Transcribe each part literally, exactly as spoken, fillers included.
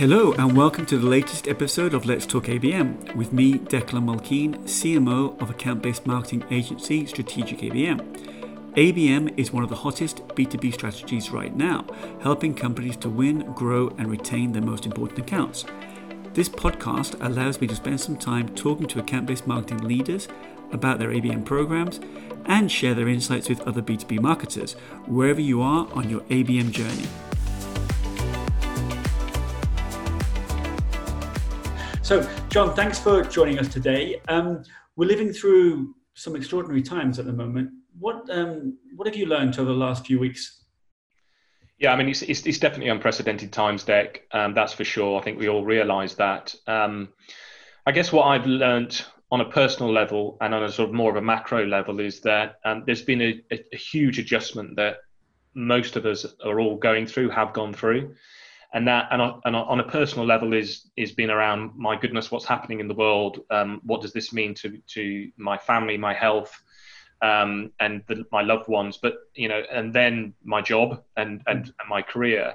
Hello and welcome to the latest episode of Let's Talk A B M with me, Declan Mulkeen, C M O of account-based marketing agency Strategic A B M. A B M is one of the hottest B two B strategies right now, helping companies to win, grow and retain their most important accounts. This podcast allows me to spend some time talking to account-based marketing leaders about their A B M programs and share their insights with other B two B marketers, wherever you are on your A B M journey. So, John, thanks for joining us today. Um, we're living through some extraordinary times at the moment. What um, what have you learned over the last few weeks? Yeah, I mean, it's it's, it's definitely unprecedented times, Dec. Um, that's for sure. I think we all realise that. Um, I guess what I've learned on a personal level and on a sort of more of a macro level is that um, there's been a, a, a huge adjustment that most of us are all going through, have gone through. And that, and on, and on a personal level, is is been around, my goodness, what's happening in the world? Um, what does this mean to to my family, my health, um, and the, my loved ones? But you know, and then my job and and, and my career,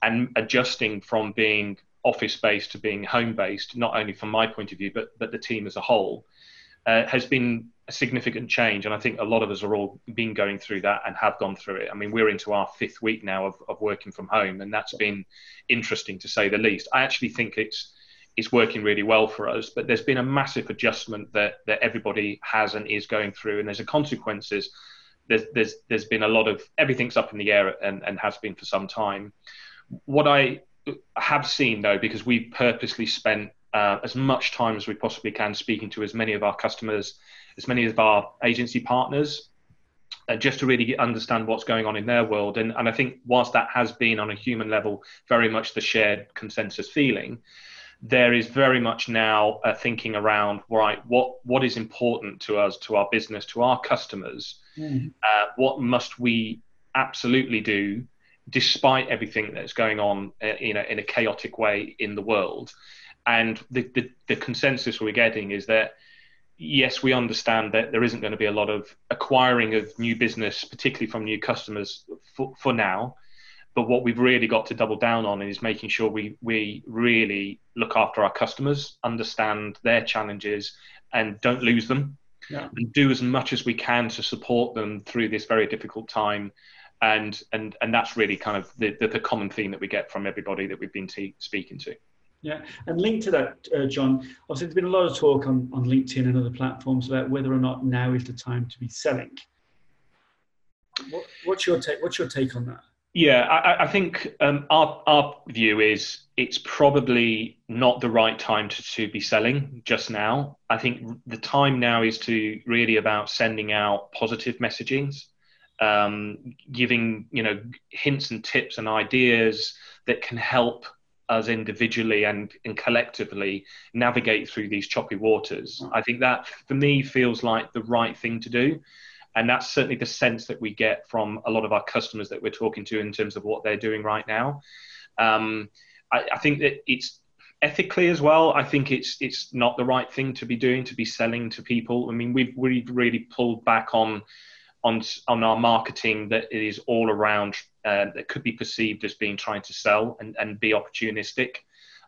and adjusting from being office based to being home based, not only from my point of view, but but the team as a whole, uh, has been a significant change. And I think a lot of us are all been going through that and have gone through it. I mean, we're into our fifth week now of, of working from home, and that's been interesting to say the least. I actually think it's it's working really well for us, but there's been a massive adjustment that that everybody has and is going through, and there's a consequences. There's there's there's been a lot of everything's up in the air and, and has been for some time. What I have seen though, because we've purposely spent Uh, as much time as we possibly can speaking to as many of our customers, as many of our agency partners, uh, just to really get, understand what's going on in their world. And, and I think whilst that has been on a human level very much the shared consensus feeling, there is very much now uh, thinking around, right, what, what is important to us, to our business, to our customers? Mm. Uh, what must we absolutely do despite everything that's going on uh, you know, in a chaotic way in the world? And the, the, the consensus we're getting is that, yes, we understand that there isn't going to be a lot of acquiring of new business, particularly from new customers for, for now. But what we've really got to double down on is making sure we, we really look after our customers, understand their challenges and don't lose them. Yeah. And do as much as we can to support them through this very difficult time. And and, and that's really kind of the, the, the common theme that we get from everybody that we've been t- speaking to. Yeah, and linked to that, uh, John, obviously there's been a lot of talk on, on LinkedIn and other platforms about whether or not now is the time to be selling. What, what's your take? What's your take on that? Yeah, I, I think um, our our view is it's probably not the right time to, to be selling just now. I think the time now is to really about sending out positive messagings, um, giving you know hints and tips and ideas that can help us individually and, and collectively navigate through these choppy waters. I think that for me feels like the right thing to do. And that's certainly the sense that we get from a lot of our customers that we're talking to in terms of what they're doing right now. Um, I, I think that it's ethically as well. I think it's it's not the right thing to be doing, to be selling to people. I mean, we've, we've really pulled back on on on our marketing that is all around uh, that could be perceived as being trying to sell and, and be opportunistic.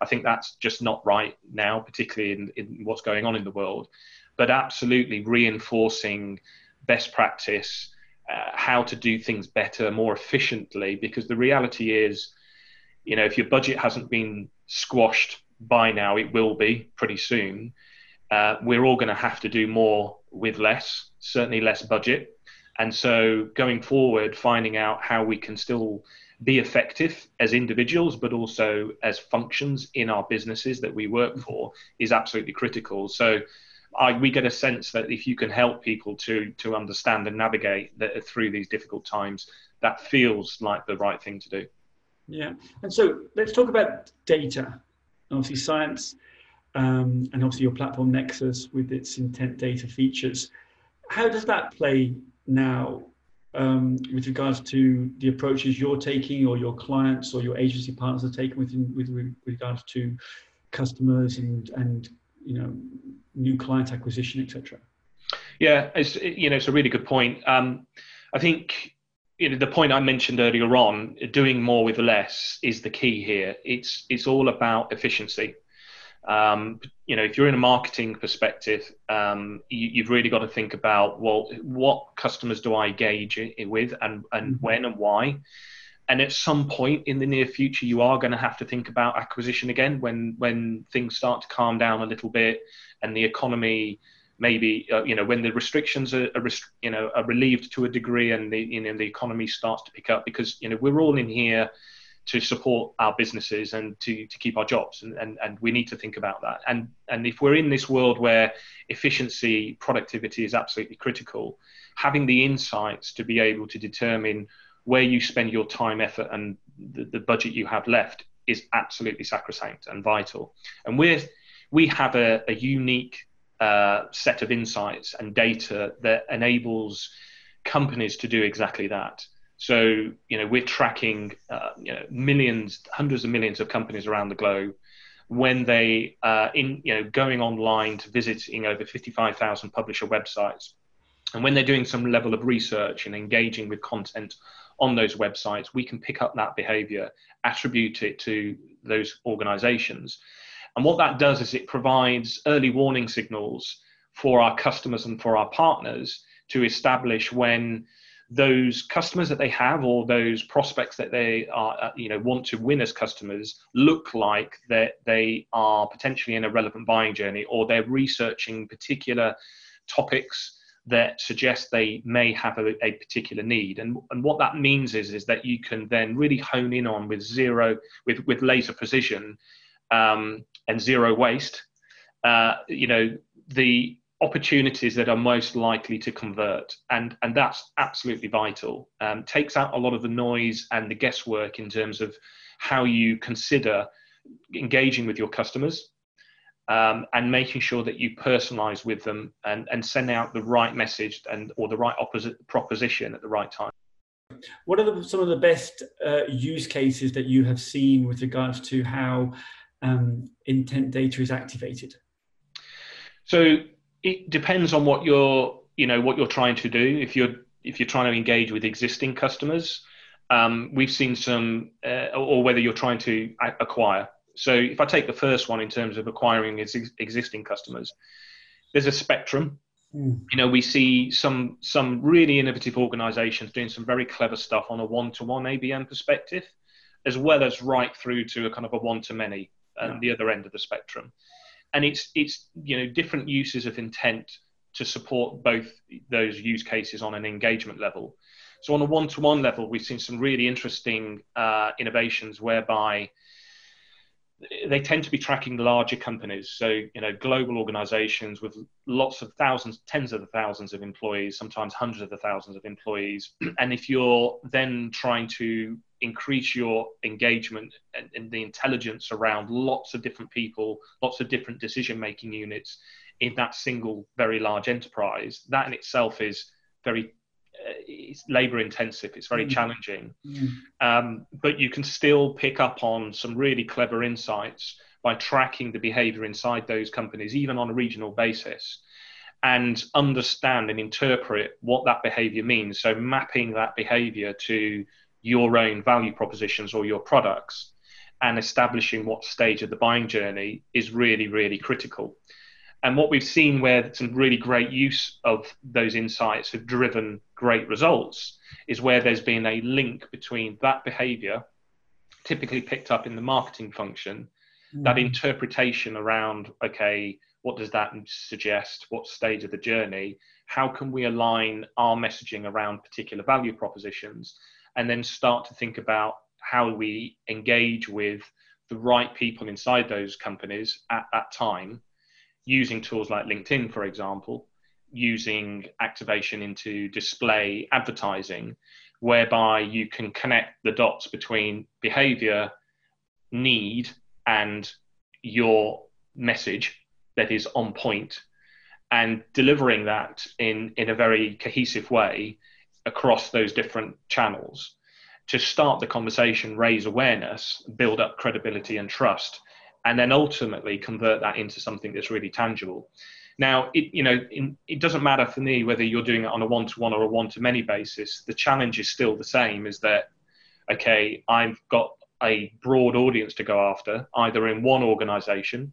I think that's just not right now, particularly in, in what's going on in the world, but absolutely reinforcing best practice, uh, how to do things better, more efficiently, because the reality is, you know, if your budget hasn't been squashed by now, it will be pretty soon. Uh, we're all going to have to do more with less, certainly less budget. And so going forward, finding out how we can still be effective as individuals, but also as functions in our businesses that we work for is absolutely critical. So I, we get a sense that if you can help people to to understand and navigate that through these difficult times, that feels like the right thing to do. Yeah. And so let's talk about data, obviously science, um, and obviously your platform Nexus with its intent data features. How does that play now um, with regards to the approaches you're taking or your clients or your agency partners are taking with, with, with regards to customers and, and you know, new client acquisition, et cetera? Yeah, it's, you know, it's a really good point. Um, I think you know, the point I mentioned earlier on, doing more with less is the key here. It's it's all about efficiency. Um, you know, if you're in a marketing perspective, um, you, you've really got to think about, well, what customers do I engage it with, and, and when and why? And at some point in the near future, you are going to have to think about acquisition again when when things start to calm down a little bit, and the economy maybe, uh, you know, when the restrictions are, are rest- you know, are relieved to a degree, and the, you know, the economy starts to pick up, because, you know, we're all in here to support our businesses and to, to keep our jobs. And, and, and we need to think about that. And, and if we're in this world where efficiency, productivity is absolutely critical, having the insights to be able to determine where you spend your time, effort, and the, the budget you have left is absolutely sacrosanct and vital. And we're, we have a, a unique uh, set of insights and data that enables companies to do exactly that. So, you know, we're tracking, uh, you know, millions, hundreds of millions of companies around the globe when they, uh, in, you know, going online to visiting over fifty-five thousand publisher websites. And when they're doing some level of research and engaging with content on those websites, we can pick up that behavior, attribute it to those organizations. And what that does is it provides early warning signals for our customers and for our partners to establish when those customers that they have, or those prospects that they are, you know, want to win as customers, look like that they are potentially in a relevant buying journey, or they're researching particular topics that suggest they may have a, a particular need. And, and what that means is, is that you can then really hone in on with zero, with, with laser precision um, and zero waste, uh, you know, the opportunities that are most likely to convert. And, and that's absolutely vital. Um, takes out a lot of the noise and the guesswork in terms of how you consider engaging with your customers, um, and making sure that you personalize with them and, and send out the right message and or the right opposite proposition at the right time. What are the, some of the best uh, use cases that you have seen with regards to how um, intent data is activated? So, it depends on what you're, you know, what you're trying to do. If you're, if you're trying to engage with existing customers, um, we've seen some, uh, or whether you're trying to acquire. So if I take the first one in terms of acquiring ex- existing customers, there's a spectrum. Mm. You know, we see some, some really innovative organizations doing some very clever stuff on a one-to-one A B M perspective, as well as right through to a kind of a one-to-many, um, yeah. the other end of the spectrum. And it's, it's, you know, different uses of intent to support both those use cases on an engagement level. So on a one-to-one level, we've seen some really interesting uh, innovations whereby they tend to be tracking larger companies. So, you know, global organizations with lots of thousands, tens of the thousands of employees, sometimes hundreds of the thousands of employees. And if you're then trying to increase your engagement and, and the intelligence around lots of different people, lots of different decision-making units in that single very large enterprise, that in itself is very uh, it's labor intensive, it's very mm. challenging. Mm. Um, but you can still pick up on some really clever insights by tracking the behavior inside those companies, even on a regional basis, and understand and interpret what that behavior means. So mapping that behavior to your own value propositions or your products, and establishing what stage of the buying journey is really, really critical. And what we've seen where some really great use of those insights have driven great results is where there's been a link between that behavior, typically picked up in the marketing function, mm-hmm. that interpretation around, okay, what does that suggest? What stage of the journey? How can we align our messaging around particular value propositions? And then start to think about how we engage with the right people inside those companies at that time, using tools like LinkedIn, for example, using activation into display advertising, whereby you can connect the dots between behavior, need, and your message that is on point, and delivering that in, in a very cohesive way across those different channels to start the conversation, raise awareness, build up credibility and trust, and then ultimately convert that into something that's really tangible. Now, it, you know, in, it doesn't matter for me whether you're doing it on a one-to-one or a one-to-many basis. The challenge is still the same, is that, okay, I've got a broad audience to go after, either in one organization,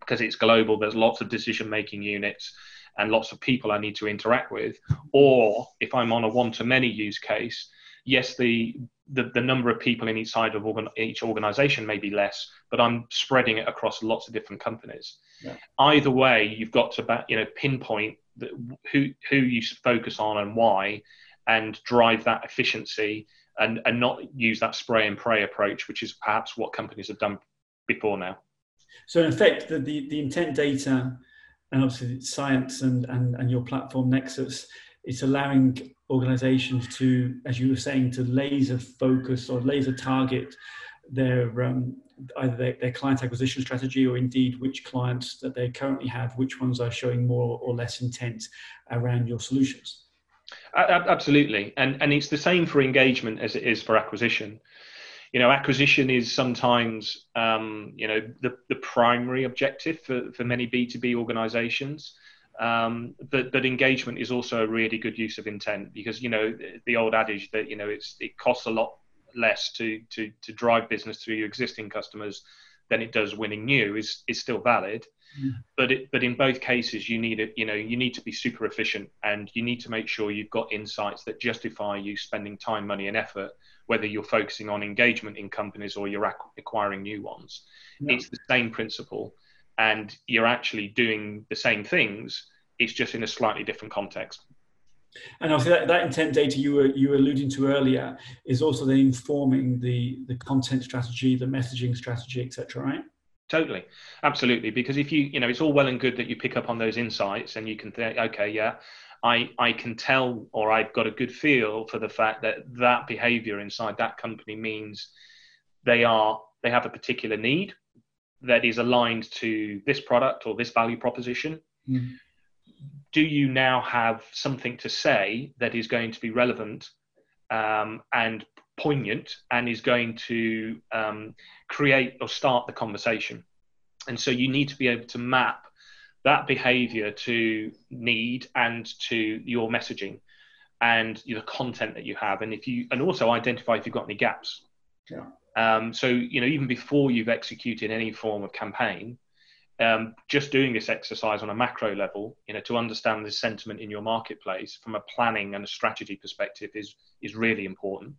because it's global, there's lots of decision-making units and lots of people I need to interact with, or if I'm on a one-to-many use case, yes, the, the, the number of people in each side of organ, each organization may be less, but I'm spreading it across lots of different companies. Yeah. Either way, you've got to, you know, pinpoint the, who, who you focus on and why, and drive that efficiency, and, and not use that spray and pray approach, which is perhaps what companies have done before now. So in effect, the, the, the intent data and obviously science and, and, and your platform Nexus, it's allowing organizations to, as you were saying, to laser focus or laser target their um, either their, their client acquisition strategy, or indeed which clients that they currently have, which ones are showing more or less intent around your solutions. Absolutely. And, and it's the same for engagement as it is for acquisition. You know, acquisition is sometimes, um, you know, the, the primary objective for, for many B two B organizations. Um, but, but engagement is also a really good use of intent, because, you know, the old adage that, you know, it's, it costs a lot less to, to, to drive business through your existing customers than it does winning new is, is still valid. Mm. But it, but in both cases, you need it, you know, you need to be super efficient, and you need to make sure you've got insights that justify you spending time, money and effort, whether you're focusing on engagement in companies or you're acquiring new ones. Yeah. It's the same principle. And you're actually doing the same things. It's just in a slightly different context. And obviously that, that intent data you were you were alluding to earlier is also then informing the the content strategy, the messaging strategy, et cetera. Right? Totally, absolutely. Because if you you know, it's all well and good that you pick up on those insights and you can think, okay, yeah, I I can tell, or I've got a good feel for the fact that that behaviour inside that company means they are they have a particular need that is aligned to this product or this value proposition. Mm. Do you now have something to say that is going to be relevant um, and poignant, and is going to um, create or start the conversation? And so you need to be able to map that behavior to need and to your messaging and the content that you have. And if you, and also identify if you've got any gaps. Yeah. Um, so, you know, even before you've executed any form of campaign, um, just doing this exercise on a macro level, you know, to understand the sentiment in your marketplace from a planning and a strategy perspective is, is really important.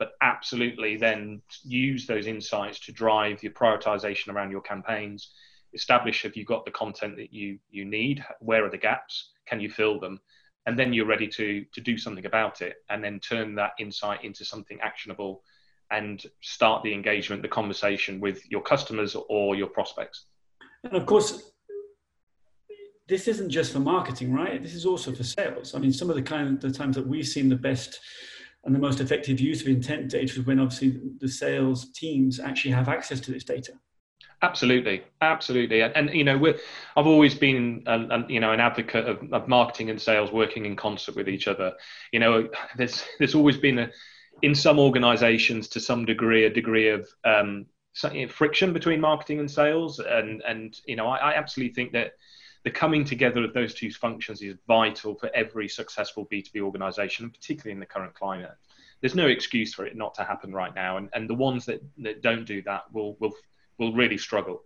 But absolutely then use those insights to drive your prioritization around your campaigns, establish if you've got the content that you, you need, where are the gaps, can you fill them? And then you're ready to, to do something about it, and then turn that insight into something actionable and start the engagement, the conversation with your customers or your prospects. And of course, this isn't just for marketing, right? This is also for sales. I mean, some of the kind of the times that we've seen the best and the most effective use of intent data is when obviously the sales teams actually have access to this data. Absolutely, absolutely. And, and you know, we're, I've always been, a, a, you know, an advocate of, of marketing and sales working in concert with each other. You know, there's there's always been a, in some organizations to some degree, a degree of um, friction between marketing and sales. And, and you know, I, I absolutely think that the coming together of those two functions is vital for every successful B two B organization, particularly in the current climate. There's no excuse for it not to happen right now. And, and the ones that, that don't do that will, will, will really struggle.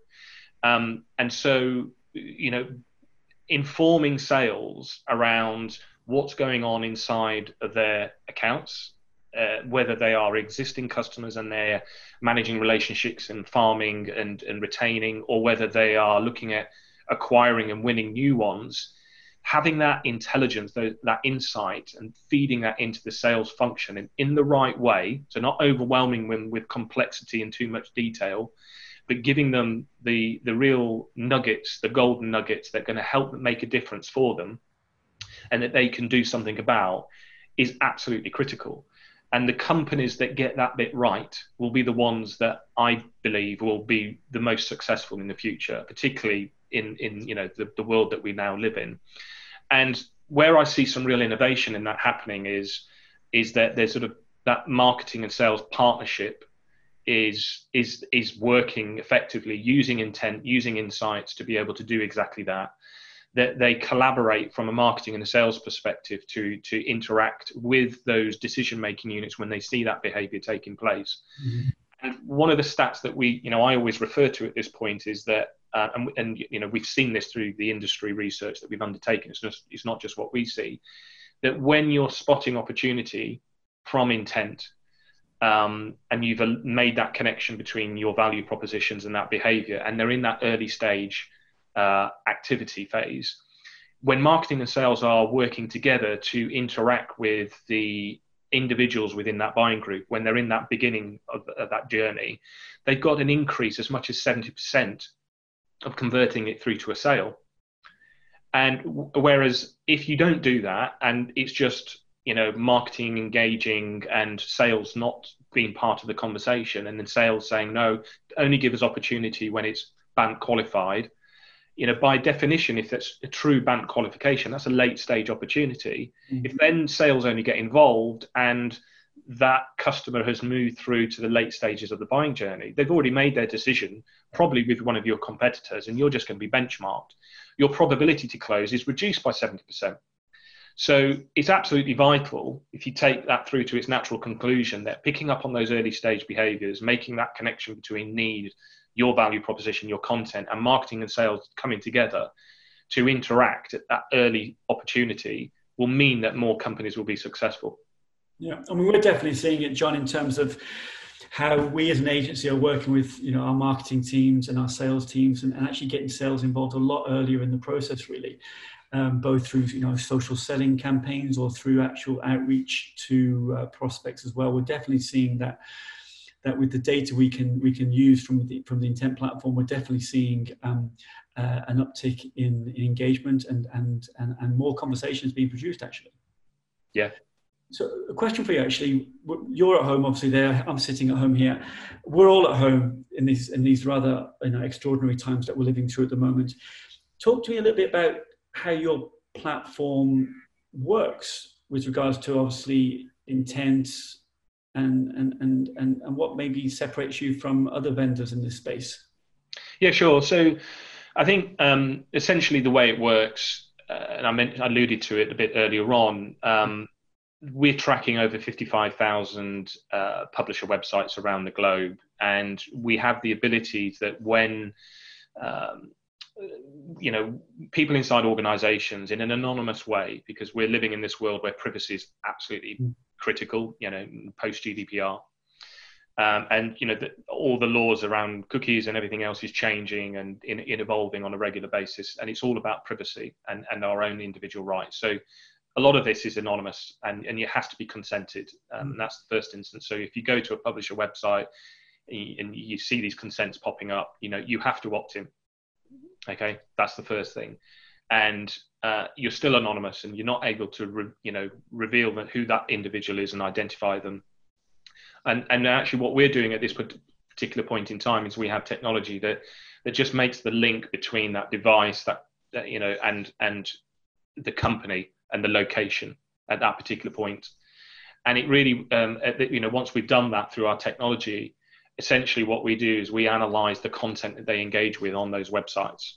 Um, and so, you know, informing sales around what's going on inside of their accounts, Uh, whether they are existing customers and they're managing relationships and farming and, and retaining, or whether they are looking at acquiring and winning new ones, having that intelligence, that, that insight, and feeding that into the sales function in, in the right way. So not overwhelming them with complexity and too much detail, but giving them the, the real nuggets, the golden nuggets that are going to help them make a difference for them and that they can do something about is absolutely critical. And the companies that get that bit right will be the ones that I believe will be the most successful in the future, particularly in, in you know, the, the world that we now live in. And where I see some real innovation in that happening is, is that there's sort of that marketing and sales partnership is, is, is working effectively, using intent, using insights to be able to do exactly that. that they collaborate from a marketing and a sales perspective to to interact with those decision-making units when they see that behavior taking place. Mm-hmm. And one of the stats that we, you know, I always refer to at this point is that, uh, and, and, you know, we've seen this through the industry research that we've undertaken. It's just, it's not just what we see, that when you're spotting opportunity from intent, um, and you've made that connection between your value propositions and that behavior, and they're in that early stage uh, activity phase, when marketing and sales are working together to interact with the individuals within that buying group, when they're in that beginning of, of that journey, they've got an increase as much as seventy percent of converting it through to a sale. And w- whereas if you don't do that, and it's just, you know, marketing engaging and sales not being part of the conversation, and then sales saying, no, only give us opportunity when it's bank qualified, you know, by definition, if that's a true bank qualification, that's a late stage opportunity. Mm-hmm. If then sales only get involved and that customer has moved through to the late stages of the buying journey, they've already made their decision, probably with one of your competitors, and you're just going to be benchmarked. Your probability to close is reduced by seventy percent. So it's absolutely vital, if you take that through to its natural conclusion, that picking up on those early stage behaviors, making that connection between need, your value proposition, your content, and marketing and sales coming together to interact at that early opportunity will mean that more companies will be successful. Yeah, I mean, we're definitely seeing it, John, in terms of how we as an agency are working with, you know, our marketing teams and our sales teams, and, and actually getting sales involved a lot earlier in the process, really, um, both through, you know, social selling campaigns or through actual outreach to uh, prospects as well. We're definitely seeing that. That with the data we can we can use from the from the intent platform, we're definitely seeing um, uh, an uptick in, in engagement and, and and and more conversations being produced, actually. Yeah. So a question for you, actually. You're at home, obviously. There, I'm sitting at home here. We're all at home in these in these rather, you know, extraordinary times that we're living through at the moment. Talk to me a little bit about how your platform works with regards to, obviously, intent. And, and and and and what maybe separates you from other vendors in this space? Yeah, sure. So I think um, essentially the way it works, uh, and I, meant, I alluded to it a bit earlier on, um, we're tracking over fifty-five thousand uh, publisher websites around the globe, and we have the ability that when um, you know, people inside organizations in an anonymous way, because we're living in this world where privacy is absolutely mm. critical, you know, post G D P R, um, and you know, the, all the laws around cookies and everything else is changing and in, in evolving on a regular basis, and it's all about privacy and, and our own individual rights. So a lot of this is anonymous, and, and it has to be consented, um, and that's the first instance. So if you go to a publisher website and you see these consents popping up, you know, you have to opt in. Okay, that's the first thing. And uh, you're still anonymous, and you're not able to, re- you know, reveal who that individual is and identify them. And and actually, what we're doing at this particular point in time is we have technology that that just makes the link between that device, that, that you know, and and the company and the location at that particular point. And it really, um, the, you know, once we've done that through our technology, essentially what we do is we analyze the content that they engage with on those websites.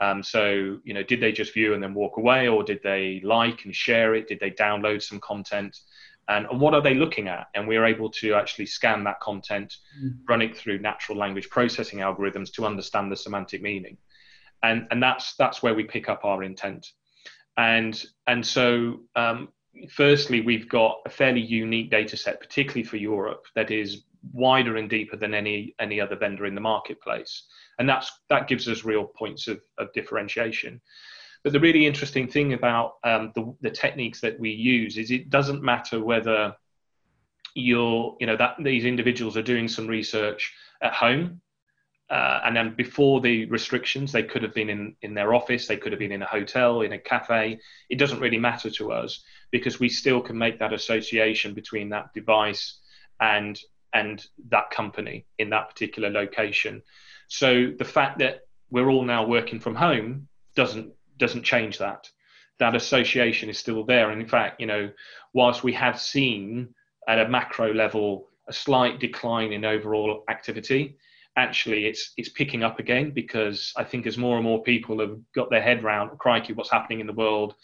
Um, so, you know, did they just view and then walk away, or did they like and share it? Did they download some content? And, and what are they looking at? And we are able to actually scan that content, mm. run it through natural language processing algorithms to understand the semantic meaning. And and that's that's where we pick up our intent. And and so, um, firstly, we've got a fairly unique data set, particularly for Europe, that is wider and deeper than any any other vendor in the marketplace, and that's that gives us real points of, of differentiation. But the really interesting thing about um, the, the techniques that we use is it doesn't matter whether you're you know that these individuals are doing some research at home, uh, and then before the restrictions they could have been in in their office, they could have been in a hotel, in a cafe. It doesn't really matter to us, because we still can make that association between that device and and that company in that particular location. So the fact that we're all now working from home doesn't doesn't change that. That association is still there. And in fact, you know, whilst we have seen at a macro level a slight decline in overall activity, actually it's it's picking up again, because I think as more and more people have got their head round, crikey, what's happening in the world,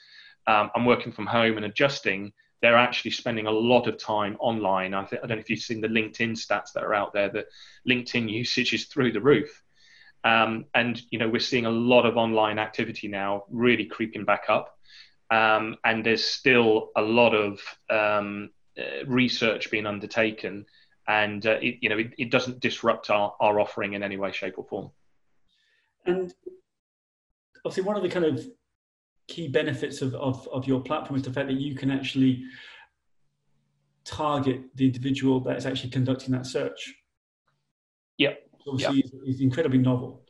um, I'm working from home and adjusting, they're actually spending a lot of time online. I, th- I don't know if you've seen the LinkedIn stats that are out there, that LinkedIn usage is through the roof. Um, and, you know, we're seeing a lot of online activity now really creeping back up. Um, and there's still a lot of um, uh, research being undertaken. And, uh, it, you know, it, it doesn't disrupt our, our offering in any way, shape or form. And obviously one of the kind of key benefits of, of, of your platform is the fact that you can actually target the individual that is actually conducting that search. Yeah. Obviously, yep. It's incredibly novel.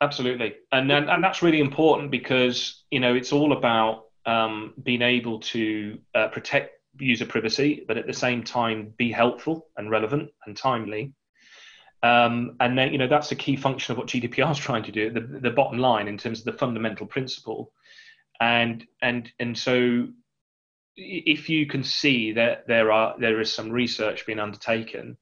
Absolutely. And, and and that's really important, because, you know, it's all about um, being able to uh, protect user privacy, but at the same time, be helpful and relevant and timely. Um, and then, you know, that's a key function of what G D P R is trying to do, the, the bottom line in terms of the fundamental principle. And, and, and so if you can see that there are, there is some research being undertaken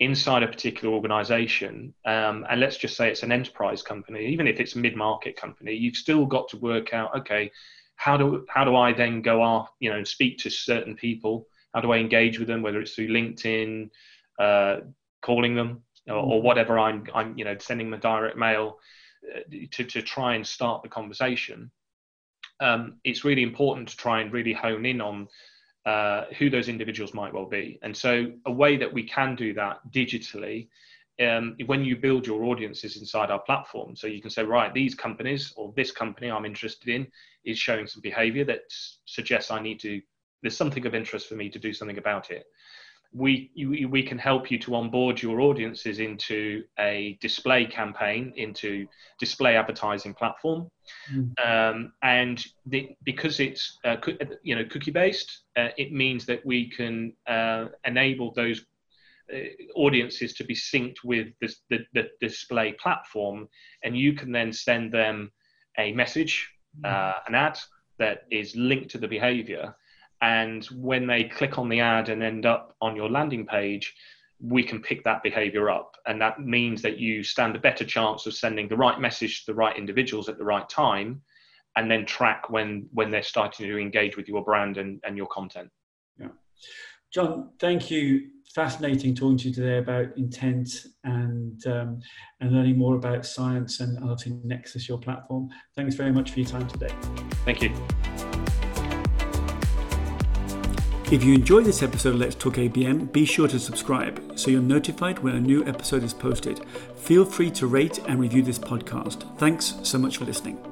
inside a particular organization, um, and let's just say it's an enterprise company, even if it's a mid-market company, you've still got to work out, okay, how do how do I then go off, you know, speak to certain people? How do I engage with them, whether it's through LinkedIn, uh, calling them, or, or whatever, I'm, I'm, you know, sending them a direct mail uh, to, to try and start the conversation. Um, it's really important to try and really hone in on Uh, who those individuals might well be. And so a way that we can do that digitally, um, when you build your audiences inside our platform, so you can say, right, these companies or this company I'm interested in is showing some behavior that suggests I need to, there's something of interest for me to do something about it. We, you, we can help you to onboard your audiences into a display campaign, into display advertising platform. Mm-hmm. Um, and the, because it's, uh, co- you know, cookie-based, uh, it means that we can uh, enable those uh, audiences to be synced with the, the, the display platform. And you can then send them a message, mm-hmm. uh, an ad that is linked to the behavior. And when they click on the ad and end up on your landing page, we can pick that behavior up. And that means that you stand a better chance of sending the right message to the right individuals at the right time, and then track when, when they're starting to engage with your brand and, and your content. Yeah. John, thank you. Fascinating talking to you today about intent and, um, and learning more about science and obviously Nexus, your platform. Thanks very much for your time today. Thank you. If you enjoyed this episode of Let's Talk A B M, be sure to subscribe so you're notified when a new episode is posted. Feel free to rate and review this podcast. Thanks so much for listening.